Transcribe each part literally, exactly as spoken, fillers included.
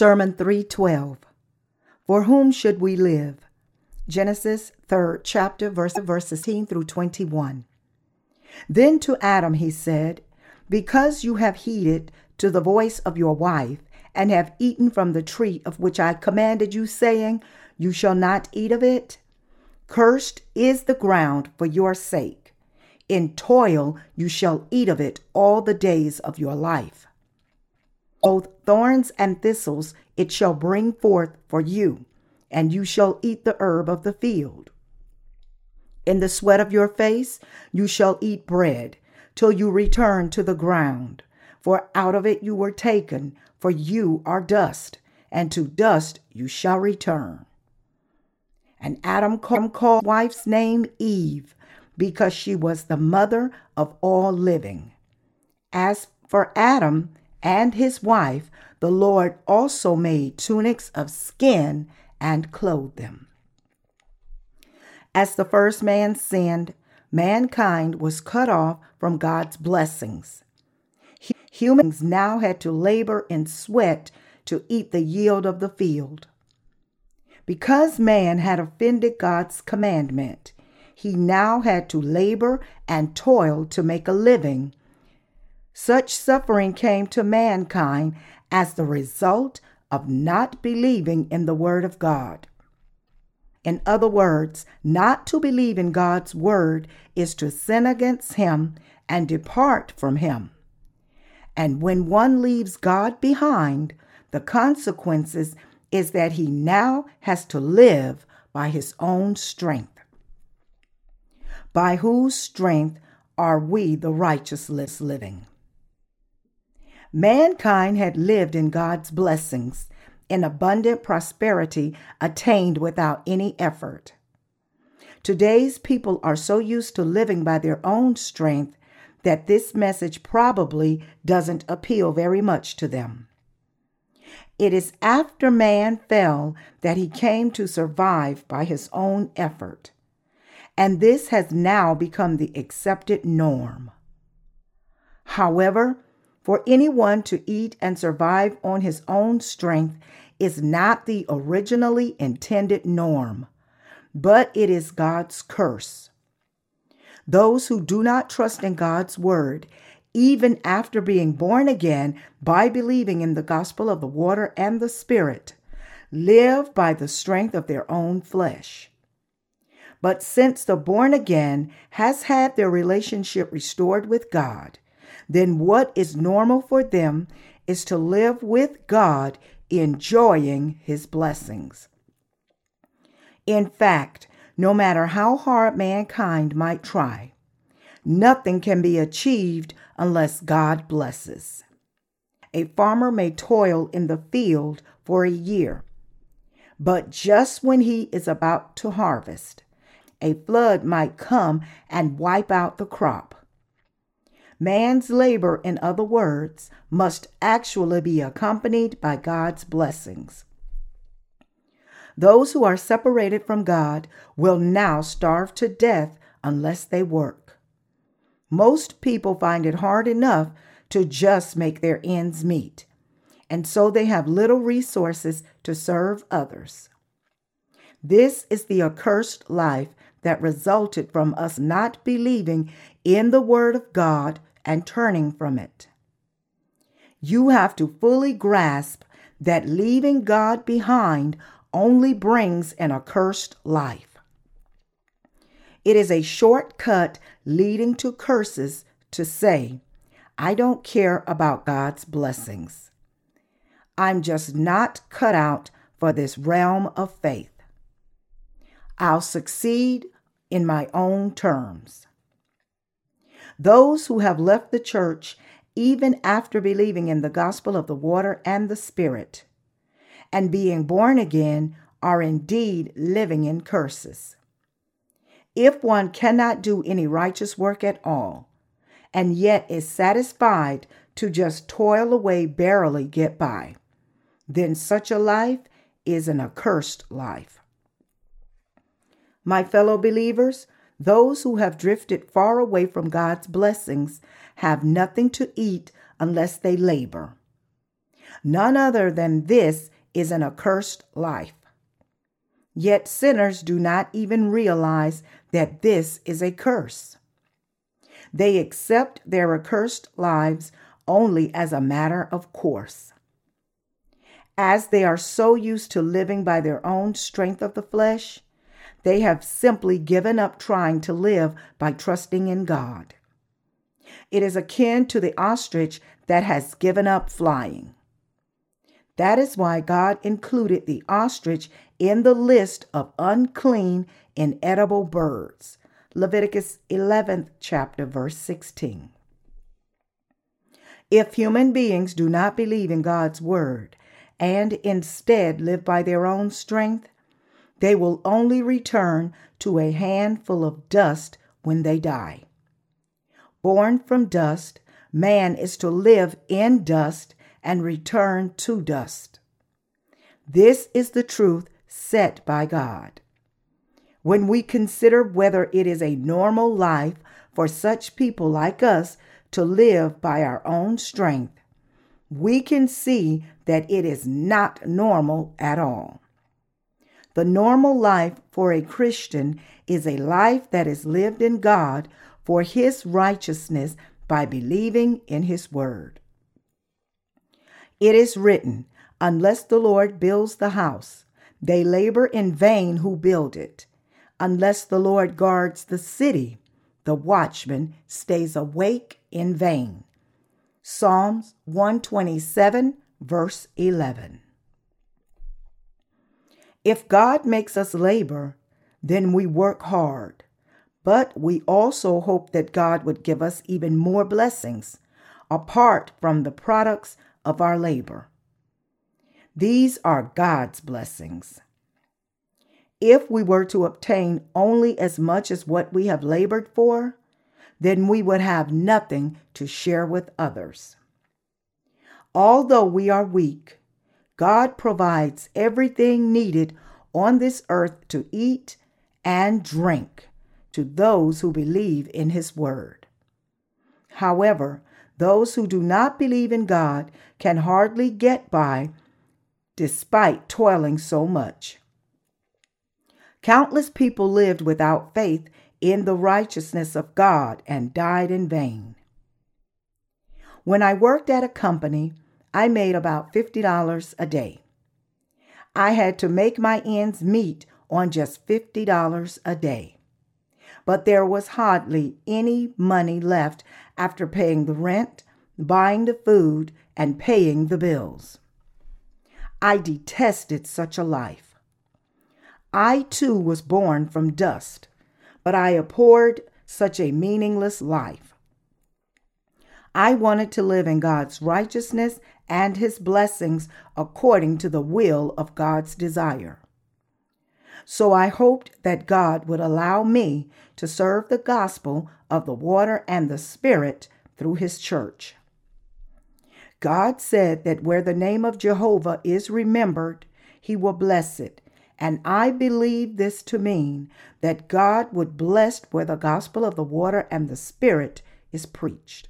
Sermon three twelve. For whom should we live? Genesis third chapter, verses eighteen through twenty-one. Then to Adam he said, Because you have heeded to the voice of your wife, and have eaten from the tree of which I commanded you, saying, You shall not eat of it. Cursed is the ground for your sake. In toil you shall eat of it all the days of your life. Both thorns and thistles it shall bring forth for you, and you shall eat the herb of the field. In the sweat of your face you shall eat bread, till you return to the ground. For out of it you were taken, for you are dust, and to dust you shall return. And Adam called his wife's name Eve, because she was the mother of all living. As for Adam and his wife, the Lord also made tunics of skin and clothed them. As the first man sinned, mankind was cut off from God's blessings. Humans now had to labor and sweat to eat the yield of the field. Because man had offended God's commandment, he now had to labor and toil to make a living. Such suffering came to mankind as the result of not believing in the Word of God. In other words, not to believe in God's Word is to sin against Him and depart from Him. And when one leaves God behind, the consequences is that he now has to live by his own strength. By whose strength are we the righteous living? Mankind had lived in God's blessings, in abundant prosperity attained without any effort. Today's people are so used to living by their own strength that this message probably doesn't appeal very much to them. It is after man fell that he came to survive by his own effort, and this has now become the accepted norm. However, for anyone to eat and survive on his own strength is not the originally intended norm, but it is God's curse. Those who do not trust in God's word, even after being born again by believing in the gospel of the water and the Spirit, live by the strength of their own flesh. But since the born again has had their relationship restored with God, then what is normal for them is to live with God, enjoying His blessings. In fact, no matter how hard mankind might try, nothing can be achieved unless God blesses. A farmer may toil in the field for a year, but just when he is about to harvest, a flood might come and wipe out the crop. Man's labor, in other words, must actually be accompanied by God's blessings. Those who are separated from God will now starve to death unless they work. Most people find it hard enough to just make their ends meet, and so they have little resources to serve others. This is the accursed life that resulted from us not believing in the Word of God and turning from it. You have to fully grasp that leaving God behind only brings an accursed life. It is a shortcut leading to curses to say, I don't care about God's blessings. I'm just not cut out for this realm of faith. I'll succeed in my own terms. Those who have left the church, even after believing in the gospel of the water and the Spirit, and being born again, are indeed living in curses. If one cannot do any righteous work at all, and yet is satisfied to just toil away, barely get by, then such a life is an accursed life. My fellow believers, those who have drifted far away from God's blessings have nothing to eat unless they labor. None other than this is an accursed life. Yet sinners do not even realize that this is a curse. They accept their accursed lives only as a matter of course. As they are so used to living by their own strength of the flesh, they have simply given up trying to live by trusting in God. It is akin to the ostrich that has given up flying. That is why God included the ostrich in the list of unclean, inedible birds. Leviticus eleventh chapter, verse sixteen. If human beings do not believe in God's word and instead live by their own strength, they will only return to a handful of dust when they die. Born from dust, man is to live in dust and return to dust. This is the truth set by God. When we consider whether it is a normal life for such people like us to live by our own strength, we can see that it is not normal at all. The normal life for a Christian is a life that is lived in God for His righteousness by believing in His word. It is written, "Unless the Lord builds the house, they labor in vain who build it. Unless the Lord guards the city, the watchman stays awake in vain." Psalms one twenty-seven, verse eleven. If God makes us labor, then we work hard. But we also hope that God would give us even more blessings apart from the products of our labor. These are God's blessings. If we were to obtain only as much as what we have labored for, then we would have nothing to share with others. Although we are weak, God provides everything needed on this earth to eat and drink to those who believe in His word. However, those who do not believe in God can hardly get by despite toiling so much. Countless people lived without faith in the righteousness of God and died in vain. When I worked at a company, I made about fifty dollars a day. I had to make my ends meet on just fifty dollars a day. But there was hardly any money left after paying the rent, buying the food, and paying the bills. I detested such a life. I too was born from dust, but I abhorred such a meaningless life. I wanted to live in God's righteousness and His blessings according to the will of God's desire. So I hoped that God would allow me to serve the gospel of the water and the Spirit through His church. God said that where the name of Jehovah is remembered, He will bless it. And I believe this to mean that God would bless where the gospel of the water and the Spirit is preached.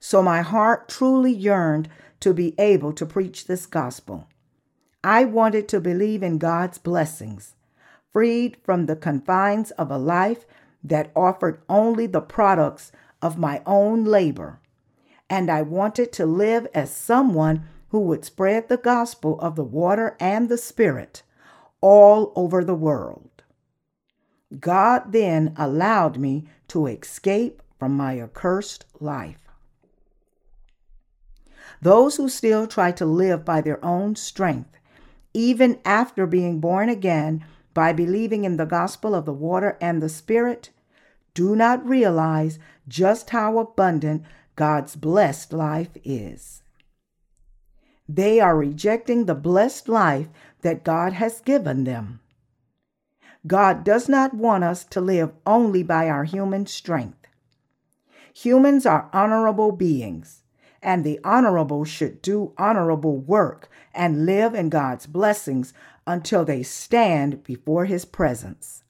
So my heart truly yearned to be able to preach this gospel. I wanted to believe in God's blessings, freed from the confines of a life that offered only the products of my own labor. And I wanted to live as someone who would spread the gospel of the water and the Spirit all over the world. God then allowed me to escape from my accursed life. Those who still try to live by their own strength, even after being born again by believing in the gospel of the water and the Spirit, do not realize just how abundant God's blessed life is. They are rejecting the blessed life that God has given them. God does not want us to live only by our human strength. Humans are honorable beings, and the honorable should do honorable work and live in God's blessings until they stand before His presence.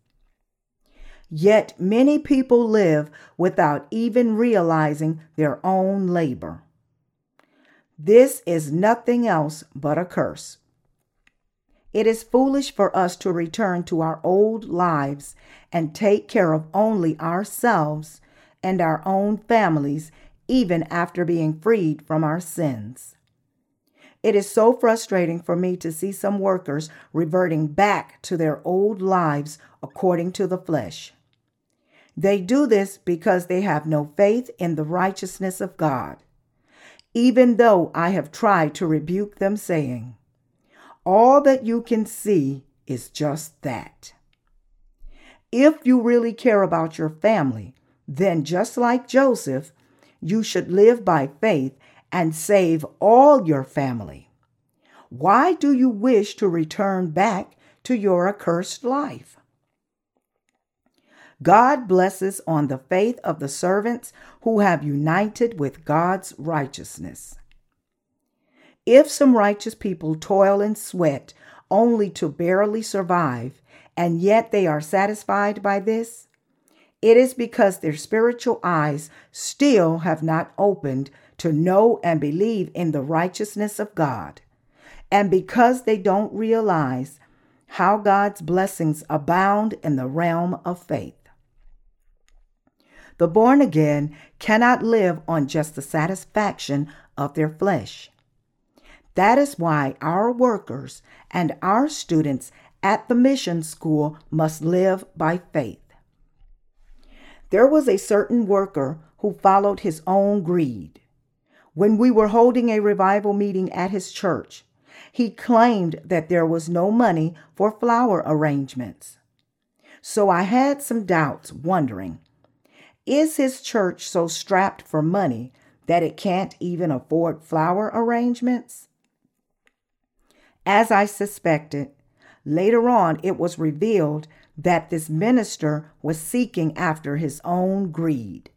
Yet many people live without even realizing their own labor. This is nothing else but a curse. It is foolish for us to return to our old lives and take care of only ourselves and our own families, even after being freed from our sins. It is so frustrating for me to see some workers reverting back to their old lives according to the flesh. They do this because they have no faith in the righteousness of God, even though I have tried to rebuke them, saying, "All that you can see is just that." If you really care about your family, then just like Joseph, you should live by faith and save all your family. Why do you wish to return back to your accursed life? God blesses on the faith of the servants who have united with God's righteousness. If some righteous people toil and sweat only to barely survive, and yet they are satisfied by this, it is because their spiritual eyes still have not opened to know and believe in the righteousness of God, and because they don't realize how God's blessings abound in the realm of faith. The born again cannot live on just the satisfaction of their flesh. That is why our workers and our students at the mission school must live by faith. There was a certain worker who followed his own greed. When we were holding a revival meeting at his church, he claimed that there was no money for flower arrangements. So I had some doubts, wondering, is his church so strapped for money that it can't even afford flower arrangements? As I suspected, later on it was revealed that this minister was seeking after his own greed.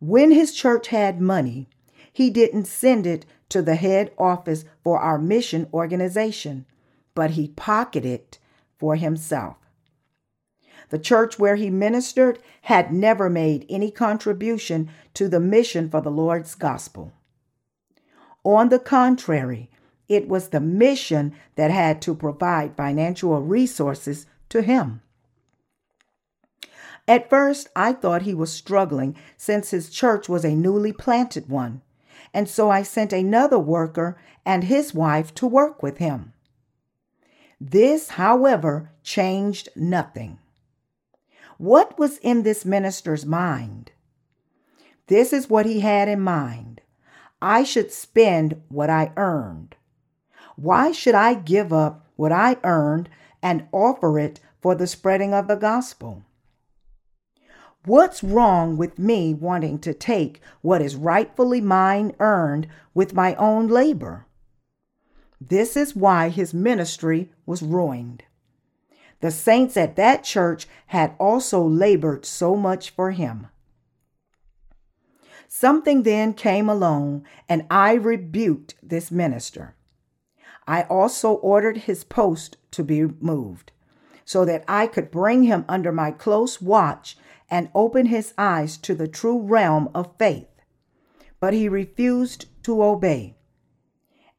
When his church had money, he didn't send it to the head office for our mission organization, but he pocketed it for himself. The church where he ministered had never made any contribution to the mission for the Lord's gospel. On the contrary, it was the mission that had to provide financial resources to him. At first, I thought he was struggling since his church was a newly planted one, and so I sent another worker and his wife to work with him. This, however, changed nothing. What was in this minister's mind? This is what he had in mind. I should spend what I earned. Why should I give up what I earned and offer it for the spreading of the gospel? What's wrong with me wanting to take what is rightfully mine earned with my own labor? This is why his ministry was ruined. The saints at that church had also labored so much for him. Something then came along, and I rebuked this minister. I also ordered his post to be removed, so that I could bring him under my close watch and open his eyes to the true realm of faith. But he refused to obey.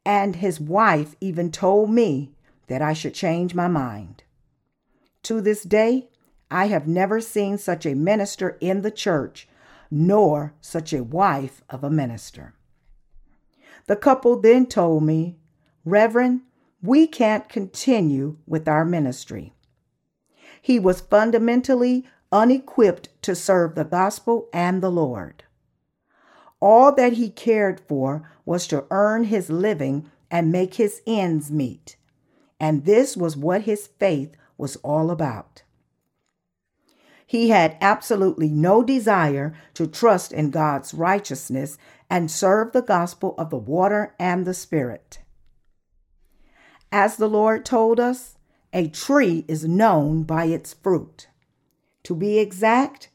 And his wife even told me that I should change my mind. To this day, I have never seen such a minister in the church, nor such a wife of a minister. The couple then told me, "Reverend, we can't continue with our ministry." He was fundamentally unequipped to serve the gospel and the Lord. All that he cared for was to earn his living and make his ends meet, and this was what his faith was all about. He had absolutely no desire to trust in God's righteousness and serve the gospel of the water and the Spirit. As the Lord told us, a tree is known by its fruit. To be exact,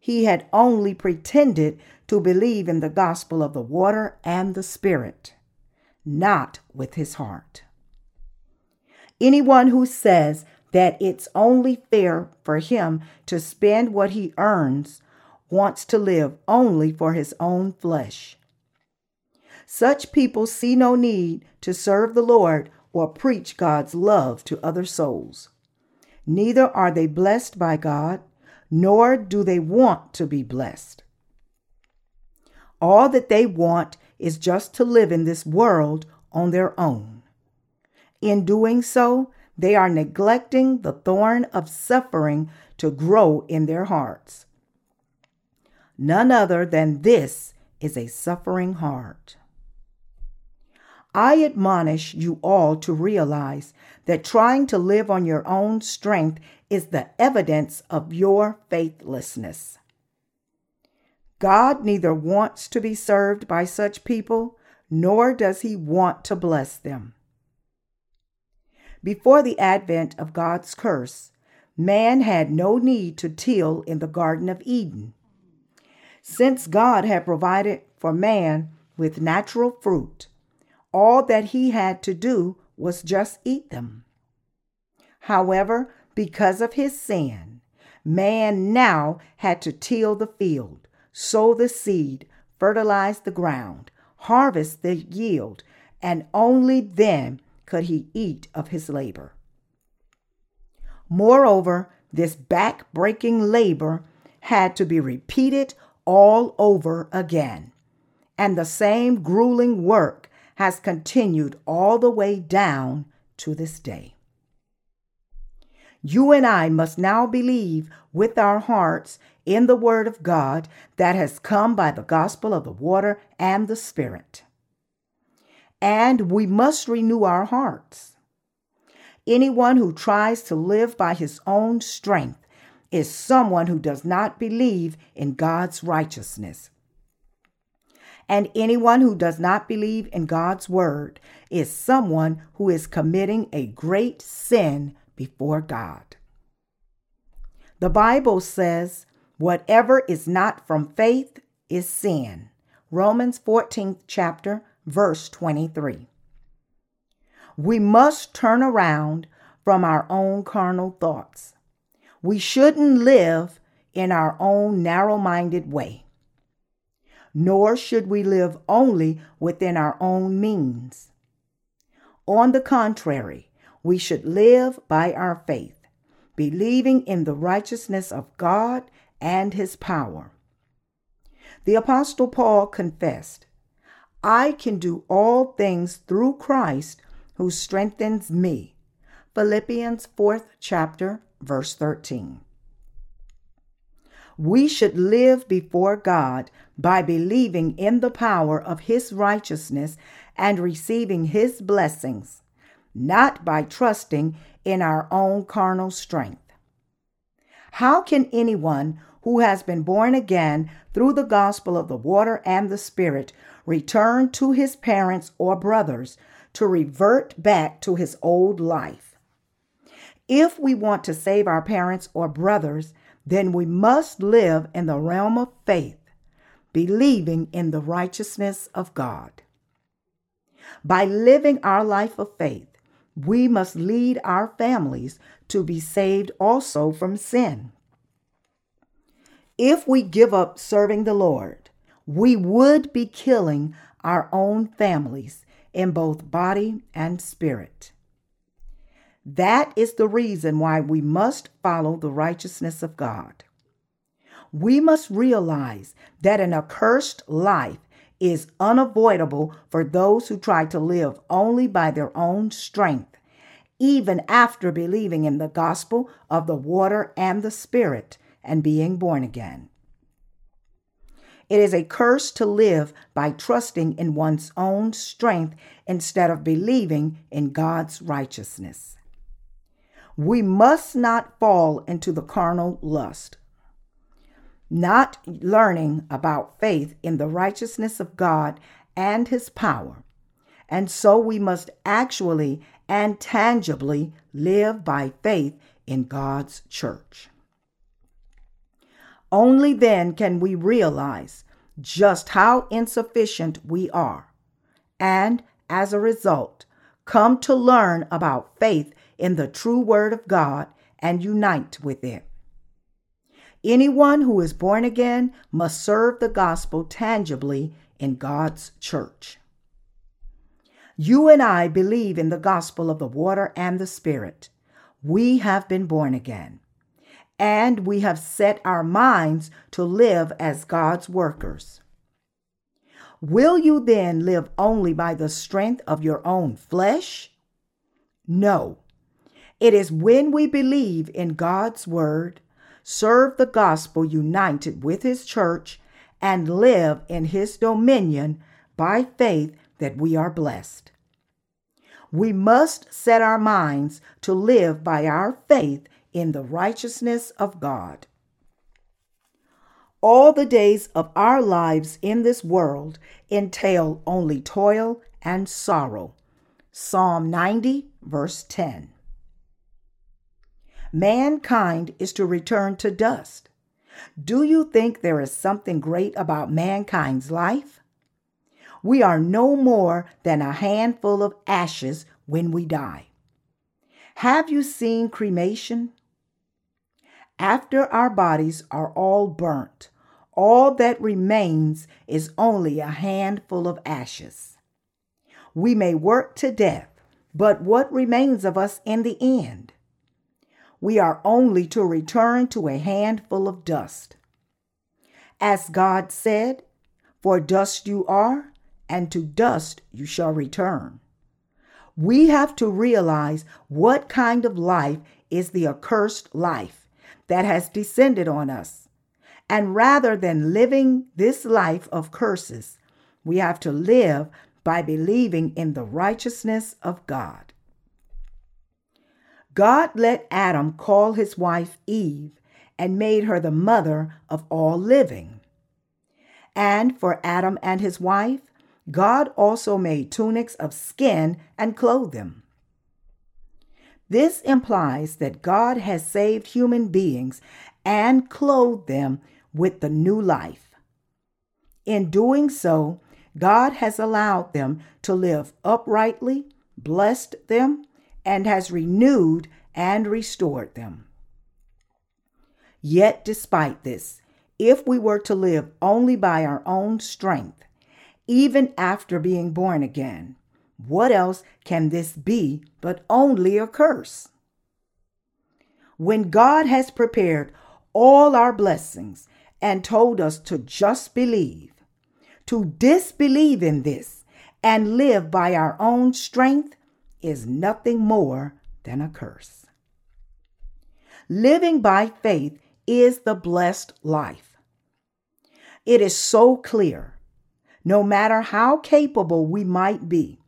he had only pretended to believe in the gospel of the water and the Spirit, not with his heart. Anyone who says that it's only fair for him to spend what he earns wants to live only for his own flesh. Such people see no need to serve the Lord or preach God's love to other souls. Neither are they blessed by God, nor do they want to be blessed. All that they want is just to live in this world on their own. In doing so, they are neglecting the thorn of suffering to grow in their hearts. None other than this is a suffering heart. I admonish you all to realize that trying to live on your own strength is the evidence of your faithlessness. God neither wants to be served by such people, nor does he want to bless them. Before the advent of God's curse, man had no need to till in the Garden of Eden. Since God had provided for man with natural fruit, all that he had to do was just eat them. However, because of his sin, man now had to till the field, sow the seed, fertilize the ground, harvest the yield, and only then could he eat of his labor. Moreover, this back-breaking labor had to be repeated all over again, and the same grueling work has continued all the way down to this day. You and I must now believe with our hearts in the Word of God that has come by the gospel of the water and the Spirit. And we must renew our hearts. Anyone who tries to live by his own strength is someone who does not believe in God's righteousness. And anyone who does not believe in God's word is someone who is committing a great sin before God. The Bible says, "Whatever is not from faith is sin." Romans fourteenth chapter, verse twenty-three. We must turn around from our own carnal thoughts. We shouldn't live in our own narrow-minded way, nor should we live only within our own means. On the contrary, we should live by our faith, believing in the righteousness of God and his power. The Apostle Paul confessed, "I can do all things through Christ who strengthens me." Philippians fourth chapter, verse thirteen. We should live before God by believing in the power of his righteousness and receiving his blessings, not by trusting in our own carnal strength. How can anyone who has been born again through the gospel of the water and the Spirit return to his parents or brothers to revert back to his old life? If we want to save our parents or brothers, then we must live in the realm of faith, believing in the righteousness of God. By living our life of faith, we must lead our families to be saved also from sin. If we give up serving the Lord, we would be killing our own families in both body and spirit. That is the reason why we must follow the righteousness of God. We must realize that an accursed life is unavoidable for those who try to live only by their own strength, even after believing in the gospel of the water and the Spirit and being born again. It is a curse to live by trusting in one's own strength instead of believing in God's righteousness. We must not fall into the carnal lust. Not learning about faith in the righteousness of God and his power. And so we must actually and tangibly live by faith in God's church. Only then can we realize just how insufficient we are, and as a result, come to learn about faith in the true word of God and unite with it. Anyone who is born again must serve the gospel tangibly in God's church. You and I believe in the gospel of the water and the Spirit. We have been born again, and we have set our minds to live as God's workers. Will you then live only by the strength of your own flesh? No. It is when we believe in God's word, serve the gospel united with his church, and live in his dominion by faith that we are blessed. We must set our minds to live by our faith in the righteousness of God. All the days of our lives in this world entail only toil and sorrow. Psalm ninety, verse ten. Mankind is to return to dust. Do you think there is something great about mankind's life? We are no more than a handful of ashes when we die. Have you seen cremation? After our bodies are all burnt, all that remains is only a handful of ashes. We may work to death, but what remains of us in the end? We are only to return to a handful of dust. As God said, "For dust you are, and to dust you shall return." We have to realize what kind of life is the accursed life that has descended on us. And rather than living this life of curses, we have to live by believing in the righteousness of God. God let Adam call his wife Eve and made her the mother of all living. And for Adam and his wife, God also made tunics of skin and clothed them. This implies that God has saved human beings and clothed them with the new life. In doing so, God has allowed them to live uprightly, blessed them, and has renewed and restored them. Yet despite this, if we were to live only by our own strength, even after being born again, what else can this be but only a curse? When God has prepared all our blessings and told us to just believe, to disbelieve in this and live by our own strength is nothing more than a curse. Living by faith is the blessed life. It is so clear, no matter how capable we might be,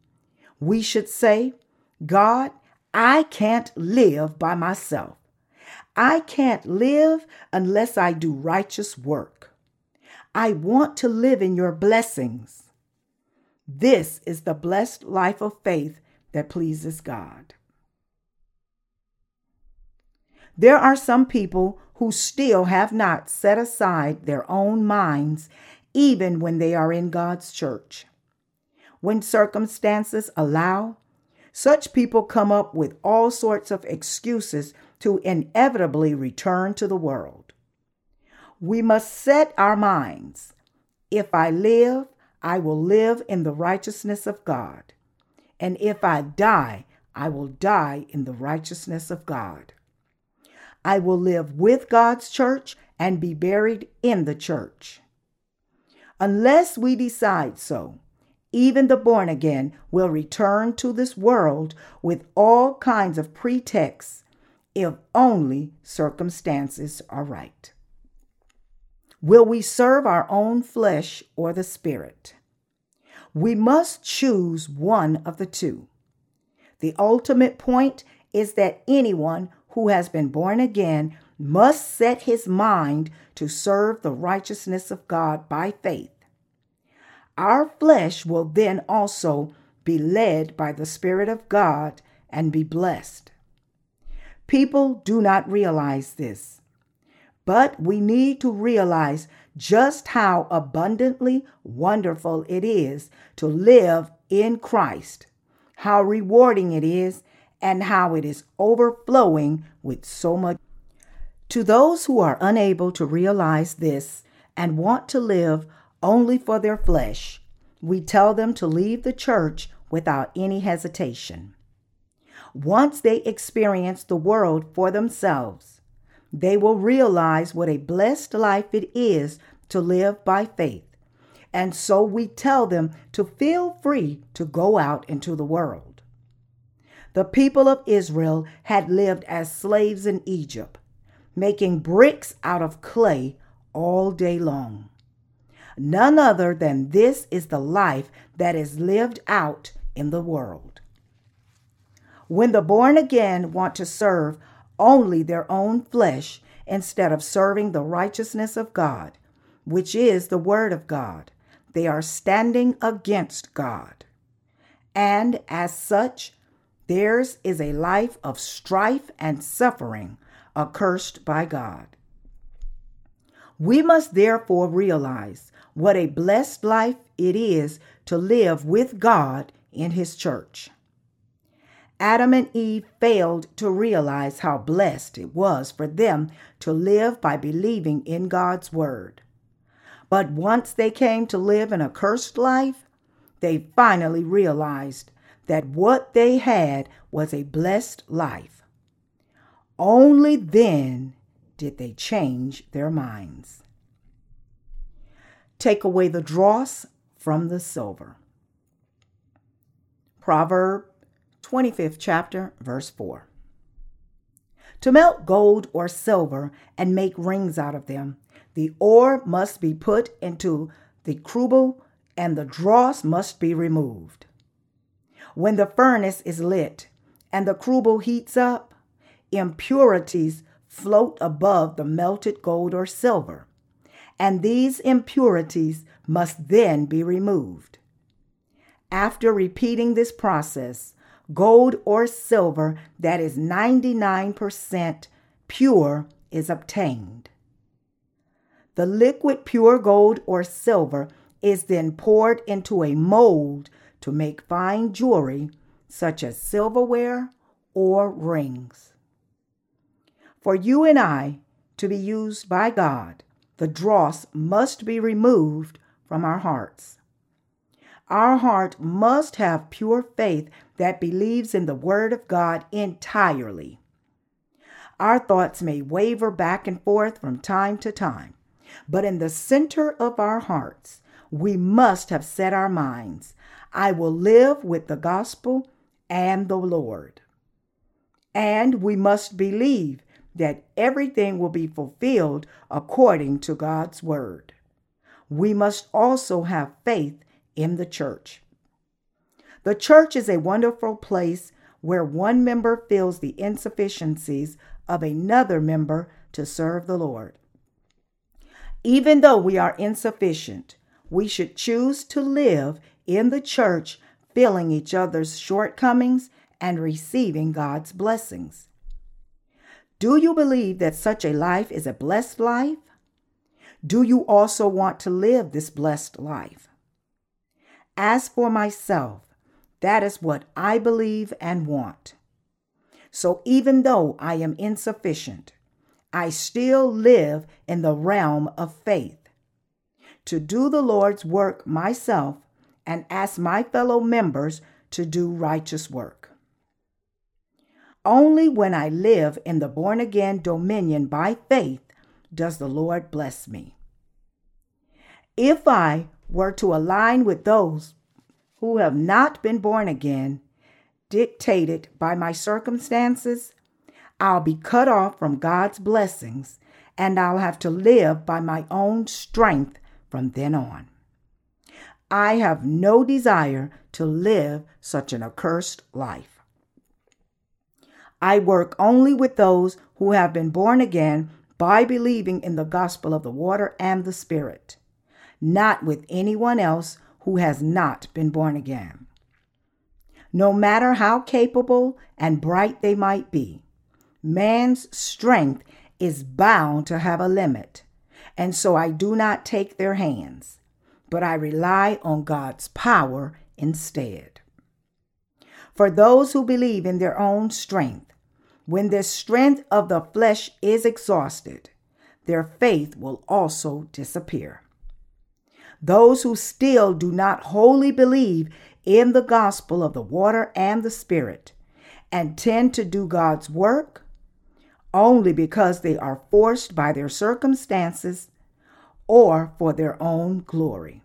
we should say, "God, I can't live by myself. I can't live unless I do righteous work. I want to live in your blessings." This is the blessed life of faith that pleases God. There are some people who still have not set aside their own minds, even when they are in God's church. When circumstances allow, such people come up with all sorts of excuses to inevitably return to the world. We must set our minds. If I live, I will live in the righteousness of God. And if I die, I will die in the righteousness of God. I will live with God's church and be buried in the church. Unless we decide so, even the born again will return to this world with all kinds of pretexts, if only circumstances are right. Will we serve our own flesh or the Spirit? We must choose one of the two. The ultimate point is that anyone who has been born again must set his mind to serve the righteousness of God by faith. Our flesh will then also be led by the Spirit of God and be blessed. People do not realize this, but we need to realize just how abundantly wonderful it is to live in Christ, how rewarding it is, and how it is overflowing with so much. To those who are unable to realize this and want to live only for their flesh, we tell them to leave the church without any hesitation. Once they experience the world for themselves, they will realize what a blessed life it is to live by faith. And so we tell them to feel free to go out into the world. The people of Israel had lived as slaves in Egypt, making bricks out of clay all day long. None other than this is the life that is lived out in the world. When the born again want to serve only their own flesh instead of serving the righteousness of God, which is the Word of God, they are standing against God. And as such, theirs is a life of strife and suffering, accursed by God. We must therefore realize what a blessed life it is to live with God in His church. Adam and Eve failed to realize how blessed it was for them to live by believing in God's Word. But once they came to live an accursed life, they finally realized that what they had was a blessed life. Only then did they change their minds. Take away the dross from the silver. Proverbs twenty-fifth chapter, verse four. To melt gold or silver and make rings out of them, the ore must be put into the crucible and the dross must be removed. When the furnace is lit and the crucible heats up, impurities float above the melted gold or silver, and these impurities must then be removed. After repeating this process, gold or silver that is ninety-nine percent pure is obtained. The liquid pure gold or silver is then poured into a mold to make fine jewelry such as silverware or rings. For you and I to be used by God, the dross must be removed from our hearts. Our heart must have pure faith that believes in the Word of God entirely. Our thoughts may waver back and forth from time to time, but in the center of our hearts, we must have set our minds, I will live with the gospel and the Lord. And we must believe that everything will be fulfilled according to God's word. We must also have faith in the church. The church is a wonderful place where one member fills the insufficiencies of another member to serve the Lord. Even though we are insufficient, we should choose to live in the church, filling each other's shortcomings and receiving God's blessings. Do you believe that such a life is a blessed life? Do you also want to live this blessed life? As for myself, that is what I believe and want. So even though I am insufficient, I still live in the realm of faith. To do the Lord's work myself and ask my fellow members to do righteous work. Only when I live in the born-again dominion by faith does the Lord bless me. If I were to align with those who have not been born again, dictated by my circumstances, I'll be cut off from God's blessings, and I'll have to live by my own strength from then on. I have no desire to live such an accursed life. I work only with those who have been born again by believing in the gospel of the water and the Spirit, not with anyone else who has not been born again. No matter how capable and bright they might be, man's strength is bound to have a limit, and so I do not take their hands, but I rely on God's power instead. For those who believe in their own strength, when the strength of the flesh is exhausted, their faith will also disappear. Those who still do not wholly believe in the gospel of the water and the Spirit and tend to do God's work only because they are forced by their circumstances or for their own glory.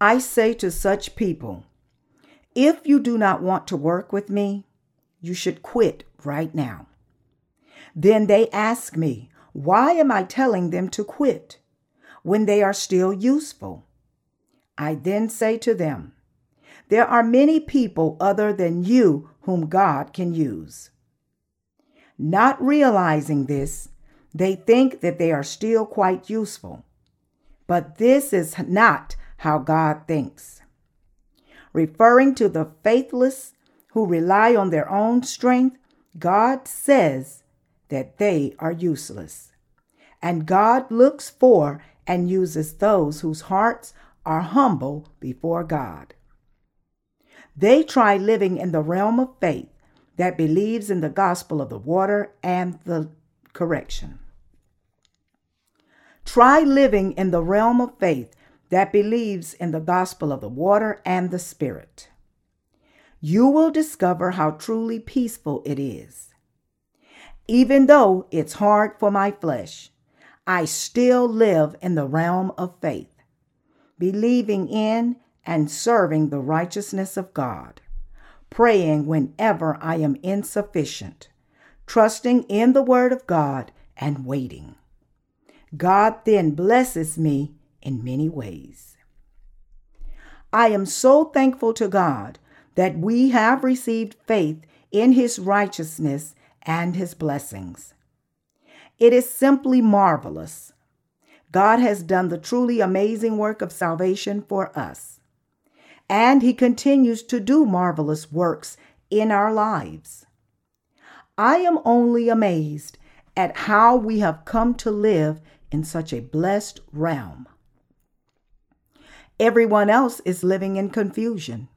I say to such people, if you do not want to work with me, you should quit right now. Then they ask me, why am I telling them to quit when they are still useful? I then say to them, there are many people other than you whom God can use. Not realizing this, they think that they are still quite useful. But this is not how God thinks. Referring to the faithless who rely on their own strength, God says that they are useless. And God looks for and uses those whose hearts are humble before God. They try living in the realm of faith that believes in the gospel of the water and the correction. Try living in the realm of faith that believes in the gospel of the water and the Spirit. You will discover how truly peaceful it is. Even though it's hard for my flesh, I still live in the realm of faith, believing in and serving the righteousness of God, praying whenever I am insufficient, trusting in the Word of God and waiting. God then blesses me in many ways. I am so thankful to God that we have received faith in His righteousness and His blessings. It is simply marvelous. God has done the truly amazing work of salvation for us, and He continues to do marvelous works in our lives. I am only amazed at how we have come to live in such a blessed realm. Everyone else is living in confusion.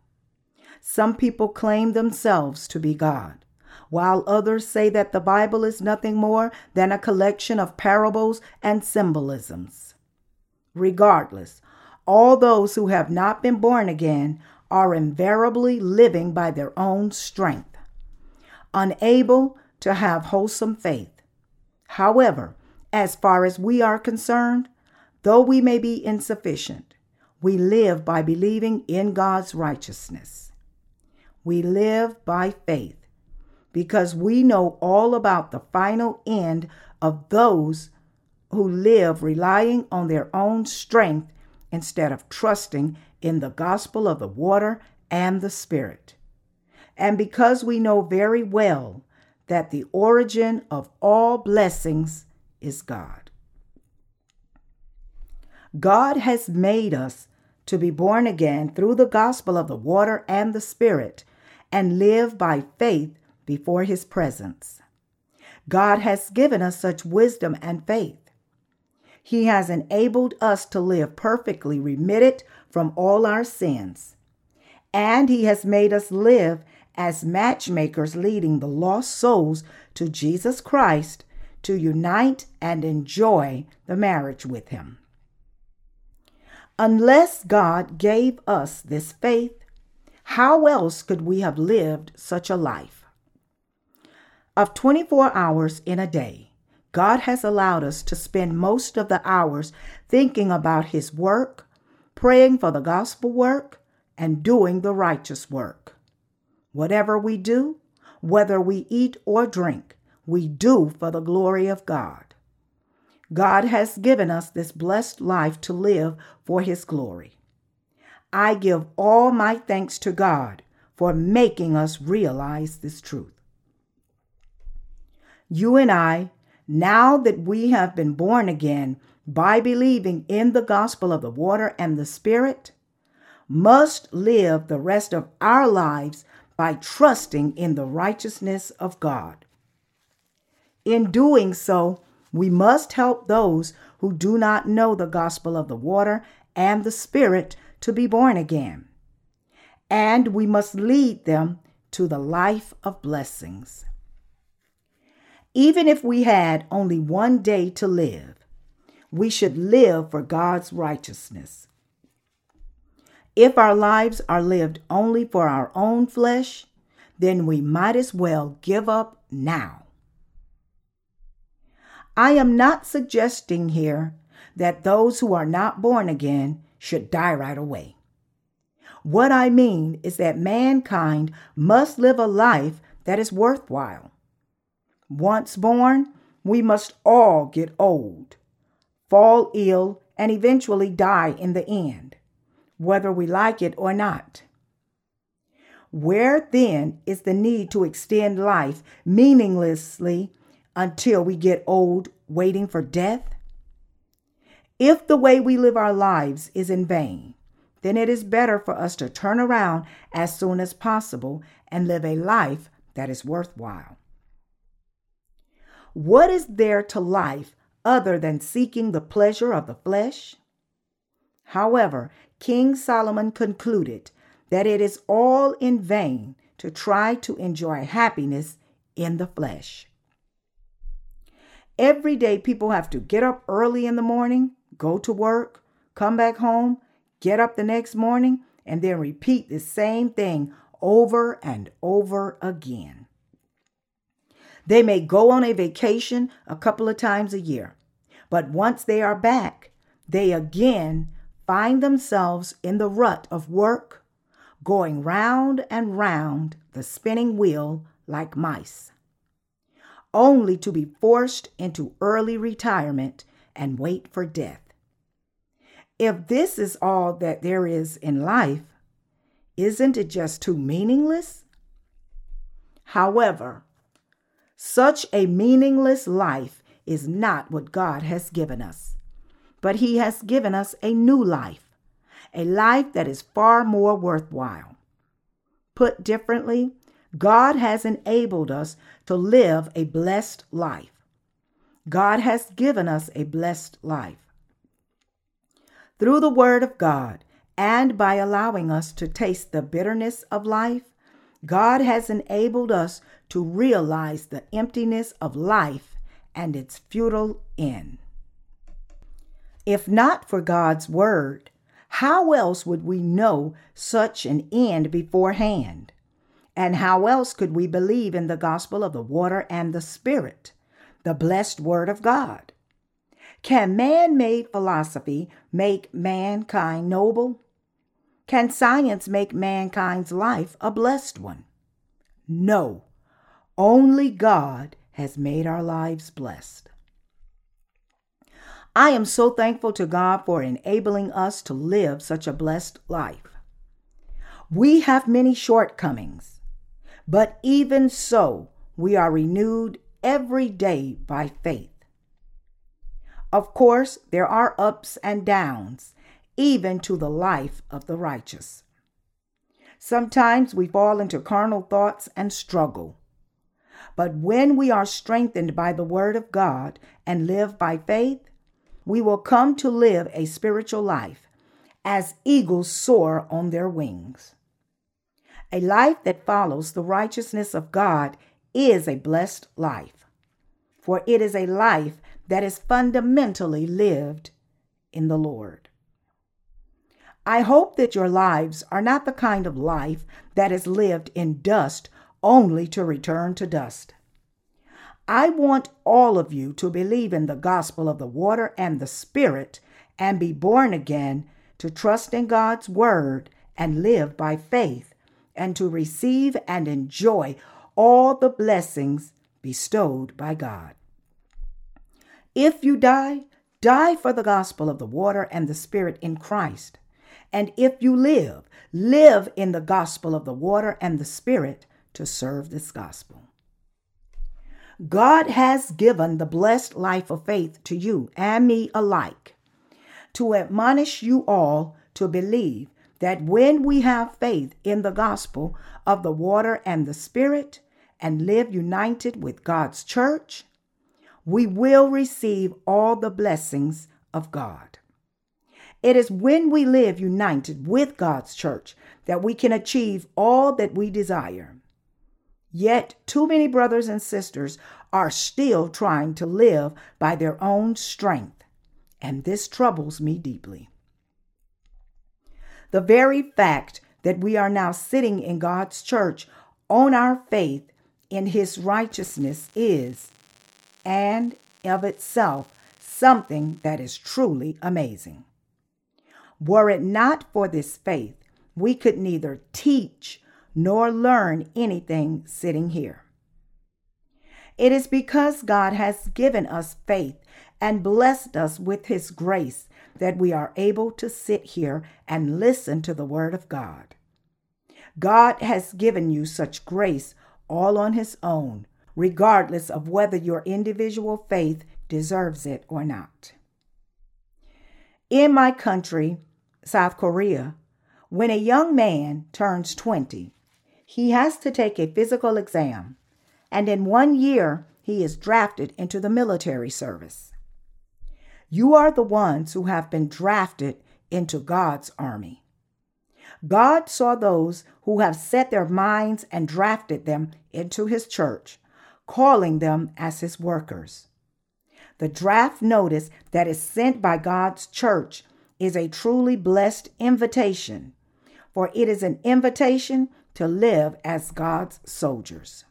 Some people claim themselves to be God, while others say that the Bible is nothing more than a collection of parables and symbolisms. Regardless, all those who have not been born again are invariably living by their own strength, unable to have wholesome faith. However, as far as we are concerned, though we may be insufficient, we live by believing in God's righteousness. We live by faith because we know all about the final end of those who live relying on their own strength instead of trusting in the gospel of the water and the Spirit. And because we know very well that the origin of all blessings is God. God has made us to be born again through the gospel of the water and the Spirit and live by faith before His presence. God has given us such wisdom and faith. He has enabled us to live perfectly remitted from all our sins. And He has made us live as matchmakers leading the lost souls to Jesus Christ to unite and enjoy the marriage with Him. Unless God gave us this faith, how else could we have lived such a life? Of twenty-four hours in a day, God has allowed us to spend most of the hours thinking about His work, praying for the gospel work, and doing the righteous work. Whatever we do, whether we eat or drink, we do for the glory of God. God has given us this blessed life to live for His glory. I give all my thanks to God for making us realize this truth. You and I, now that we have been born again by believing in the gospel of the water and the Spirit, must live the rest of our lives by trusting in the righteousness of God. In doing so, we must help those who do not know the gospel of the water and the Spirit to be born again. And we must lead them to the life of blessings. Even if we had only one day to live, we should live for God's righteousness. If our lives are lived only for our own flesh, then we might as well give up now. I am not suggesting here that those who are not born again should die right away. What I mean is that mankind must live a life that is worthwhile. Once born, we must all get old, fall ill, and eventually die in the end, whether we like it or not. Where then is the need to extend life meaninglessly until we get old, waiting for death? If the way we live our lives is in vain, then it is better for us to turn around as soon as possible and live a life that is worthwhile. What is there to life other than seeking the pleasure of the flesh? However, King Solomon concluded that it is all in vain to try to enjoy happiness in the flesh. Every day people have to get up early in the morning, go to work, come back home, get up the next morning, and then repeat the same thing over and over again. They may go on a vacation a couple of times a year, but once they are back, they again find themselves in the rut of work, going round and round the spinning wheel like mice, only to be forced into early retirement and wait for death. If this is all that there is in life, isn't it just too meaningless? However, such a meaningless life is not what God has given us, but He has given us a new life, a life that is far more worthwhile. Put differently, God has enabled us to live a blessed life. God has given us a blessed life. Through the Word of God and by allowing us to taste the bitterness of life, God has enabled us to realize the emptiness of life and its futile end. If not for God's Word, how else would we know such an end beforehand? And how else could we believe in the gospel of the water and the Spirit, the blessed Word of God? Can man-made philosophy make mankind noble? Can science make mankind's life a blessed one? No, only God has made our lives blessed. I am so thankful to God for enabling us to live such a blessed life. We have many shortcomings, but even so, we are renewed every day by faith. Of course, there are ups and downs, even to the life of the righteous. Sometimes we fall into carnal thoughts and struggle. But when we are strengthened by the Word of God and live by faith, we will come to live a spiritual life as eagles soar on their wings. A life that follows the righteousness of God is a blessed life, for it is a life that is fundamentally lived in the Lord. I hope that your lives are not the kind of life that is lived in dust only to return to dust. I want all of you to believe in the gospel of the water and the Spirit and be born again, to trust in God's Word and live by faith, and to receive and enjoy all the blessings bestowed by God. If you die, die for the gospel of the water and the Spirit in Christ. And if you live, live in the gospel of the water and the Spirit to serve this gospel. God has given the blessed life of faith to you and me alike to admonish you all to believe that when we have faith in the gospel of the water and the Spirit and live united with God's church, we will receive all the blessings of God. It is when we live united with God's church that we can achieve all that we desire. Yet, too many brothers and sisters are still trying to live by their own strength, and this troubles me deeply. The very fact that we are now sitting in God's church on our faith in his righteousness is, and of itself, something that is truly amazing. Were it not for this faith, we could neither teach nor learn anything sitting here. It is because God has given us faith and blessed us with his grace that we are able to sit here and listen to the word of God. God has given you such grace all on his own, regardless of whether your individual faith deserves it or not. In my country, South Korea, when a young man turns twenty, he has to take a physical exam, and in one year, he is drafted into the military service. You are the ones who have been drafted into God's army. God saw those who have set their minds and drafted them into his church, calling them as his workers. The draft notice that is sent by God's church is a truly blessed invitation, for it is an invitation to live as God's soldiers.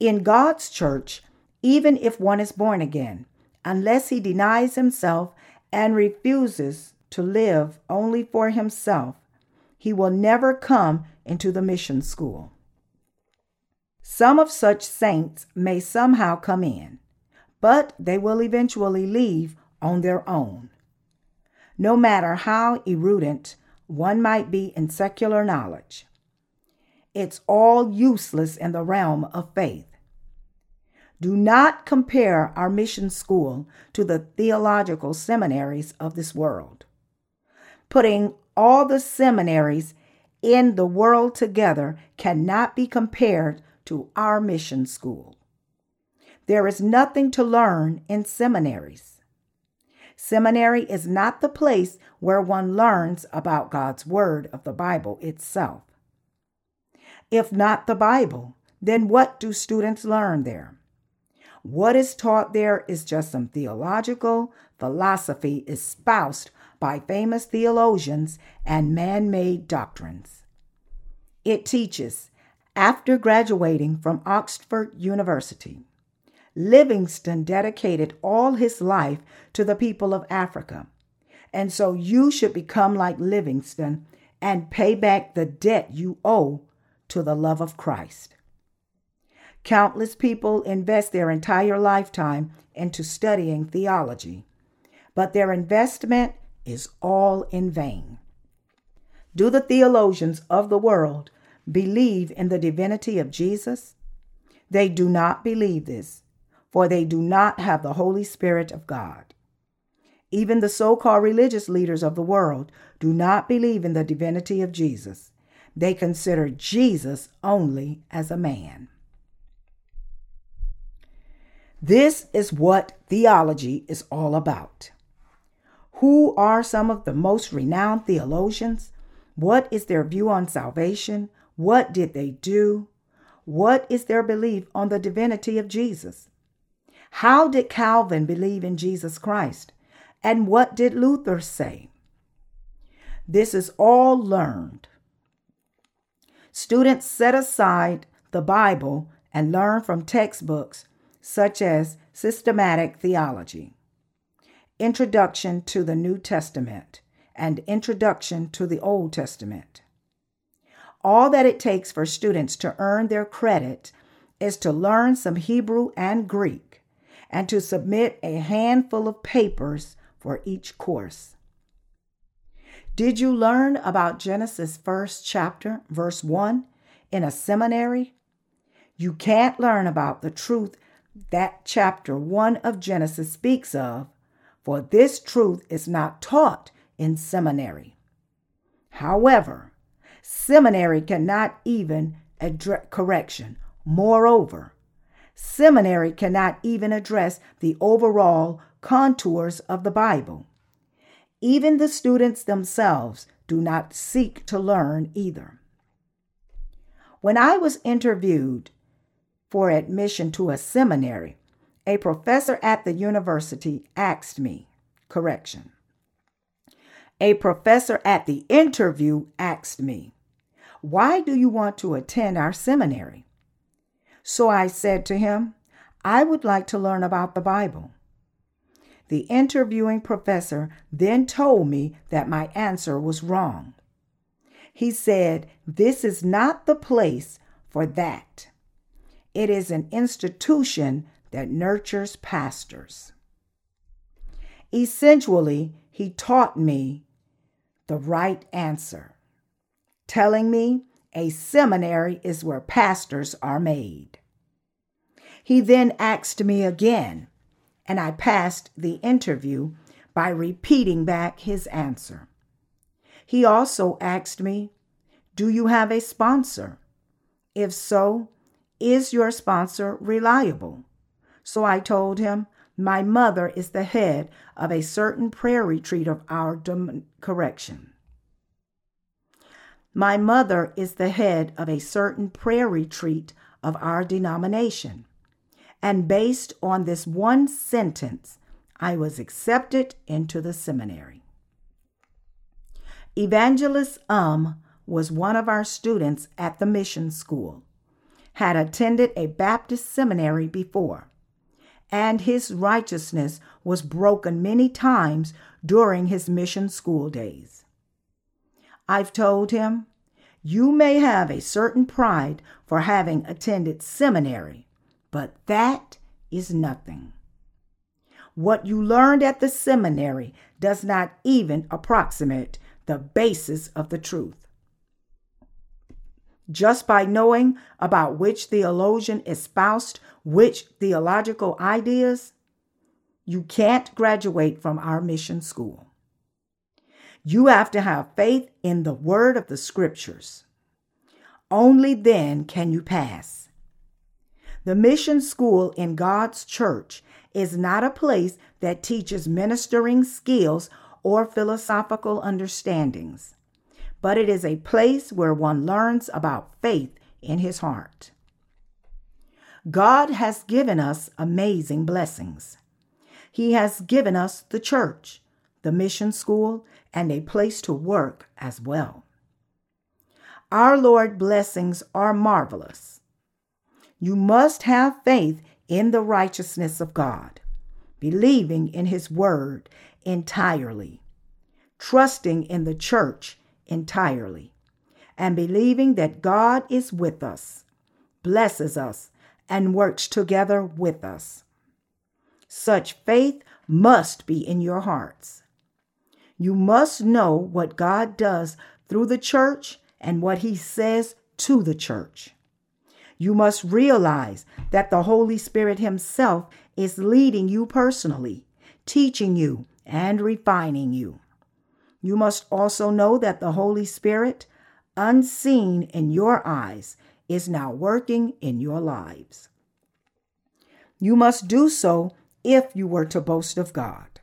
In God's church, even if one is born again, unless he denies himself and refuses to live only for himself, he will never come into the mission school. Some of such saints may somehow come in, but they will eventually leave on their own. No matter how erudant one might be in secular knowledge, it's all useless in the realm of faith. Do not compare our mission school to the theological seminaries of this world. Putting all the seminaries in the world together cannot be compared to our mission school. There is nothing to learn in seminaries. Seminary is not the place where one learns about God's word of the Bible itself. If not the Bible, then what do students learn there? What is taught there is just some theological philosophy espoused by famous theologians and man-made doctrines. It teaches, after graduating from Oxford University, Livingston dedicated all his life to the people of Africa, and so you should become like Livingston and pay back the debt you owe to the love of Christ. Countless people invest their entire lifetime into studying theology, but their investment is all in vain. Do the theologians of the world believe in the divinity of Jesus? They do not believe this, for they do not have the Holy Spirit of God. Even the so-called religious leaders of the world do not believe in the divinity of Jesus. They consider Jesus only as a man. This is what theology is all about. Who are some of the most renowned theologians? What is their view on salvation? What did they do? What is their belief on the divinity of Jesus? How did Calvin believe in Jesus Christ? And what did Luther say? This is all learned. Students set aside the Bible and learn from textbooks such as systematic theology, Introduction to the New Testament, and Introduction to the Old Testament. All that it takes for students to earn their credit is to learn some Hebrew and Greek and to submit a handful of papers for each course. Did you learn about Genesis first chapter, verse one, in a seminary? You can't learn about the truth that chapter one of Genesis speaks of, for this truth is not taught in seminary. However, seminary cannot even address correction. Moreover, seminary cannot even address the overall contours of the Bible. Even the students themselves do not seek to learn either. When I was interviewed for admission to a seminary, a professor at the university asked me, correction, A professor at the interview asked me, "Why do you want to attend our seminary?" So I said to him, "I would like to learn about the Bible." The interviewing professor then told me that my answer was wrong. He said, "This is not the place for that. It is an institution that nurtures pastors." Essentially, he taught me the right answer, telling me a seminary is where pastors are made. He then asked me again, and I passed the interview by repeating back his answer. He also asked me, "Do you have a sponsor? If so, is your sponsor reliable?" So I told him, "My mother is the head of a certain prayer retreat of our dom- correction. My mother is the head of a certain prayer retreat of our denomination. And based on this one sentence, I was accepted into the seminary." Evangelist Um was one of our students at the mission school, had attended a Baptist seminary before, and his righteousness was broken many times during his mission school days. I've told him, "You may have a certain pride for having attended seminary, but that is nothing. What you learned at the seminary does not even approximate the basis of the truth. Just by knowing about which theologian espoused which theological ideas, you can't graduate from our mission school. You have to have faith in the word of the scriptures. Only then can you pass. The mission school in God's church is not a place that teaches ministering skills or philosophical understandings, but it is a place where one learns about faith in his heart." God has given us amazing blessings. He has given us the church, the mission school, and a place to work as well. Our Lord's blessings are marvelous. You must have faith in the righteousness of God, believing in His word entirely, trusting in the church entirely, and believing that God is with us, blesses us, and works together with us. Such faith must be in your hearts. You must know what God does through the church and what He says to the church. You must realize that the Holy Spirit Himself is leading you personally, teaching you, and refining you. You must also know that the Holy Spirit, unseen in your eyes, is now working in your lives. You must do so if you were to boast of God.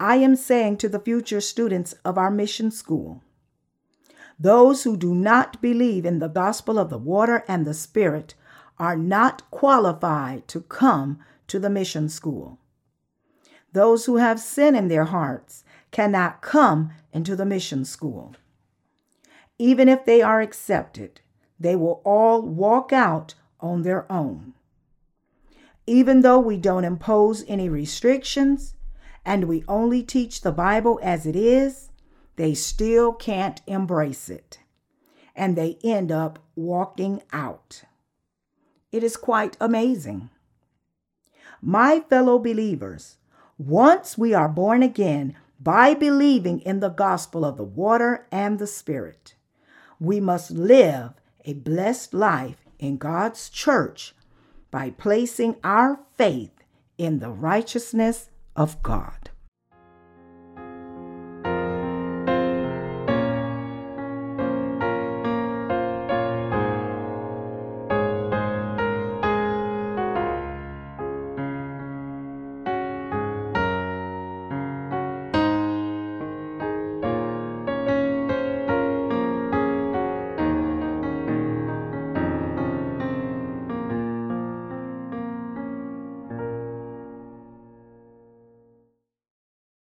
I am saying to the future students of our mission school, those who do not believe in the gospel of the water and the Spirit are not qualified to come to the mission school. Those who have sin in their hearts cannot come into the mission school. Even if they are accepted, they will all walk out on their own. Even though we don't impose any restrictions and we only teach the Bible as it is, they still can't embrace it, and they end up walking out. It is quite amazing. My fellow believers, once we are born again, by believing in the gospel of the water and the Spirit, we must live a blessed life in God's church by placing our faith in the righteousness of God.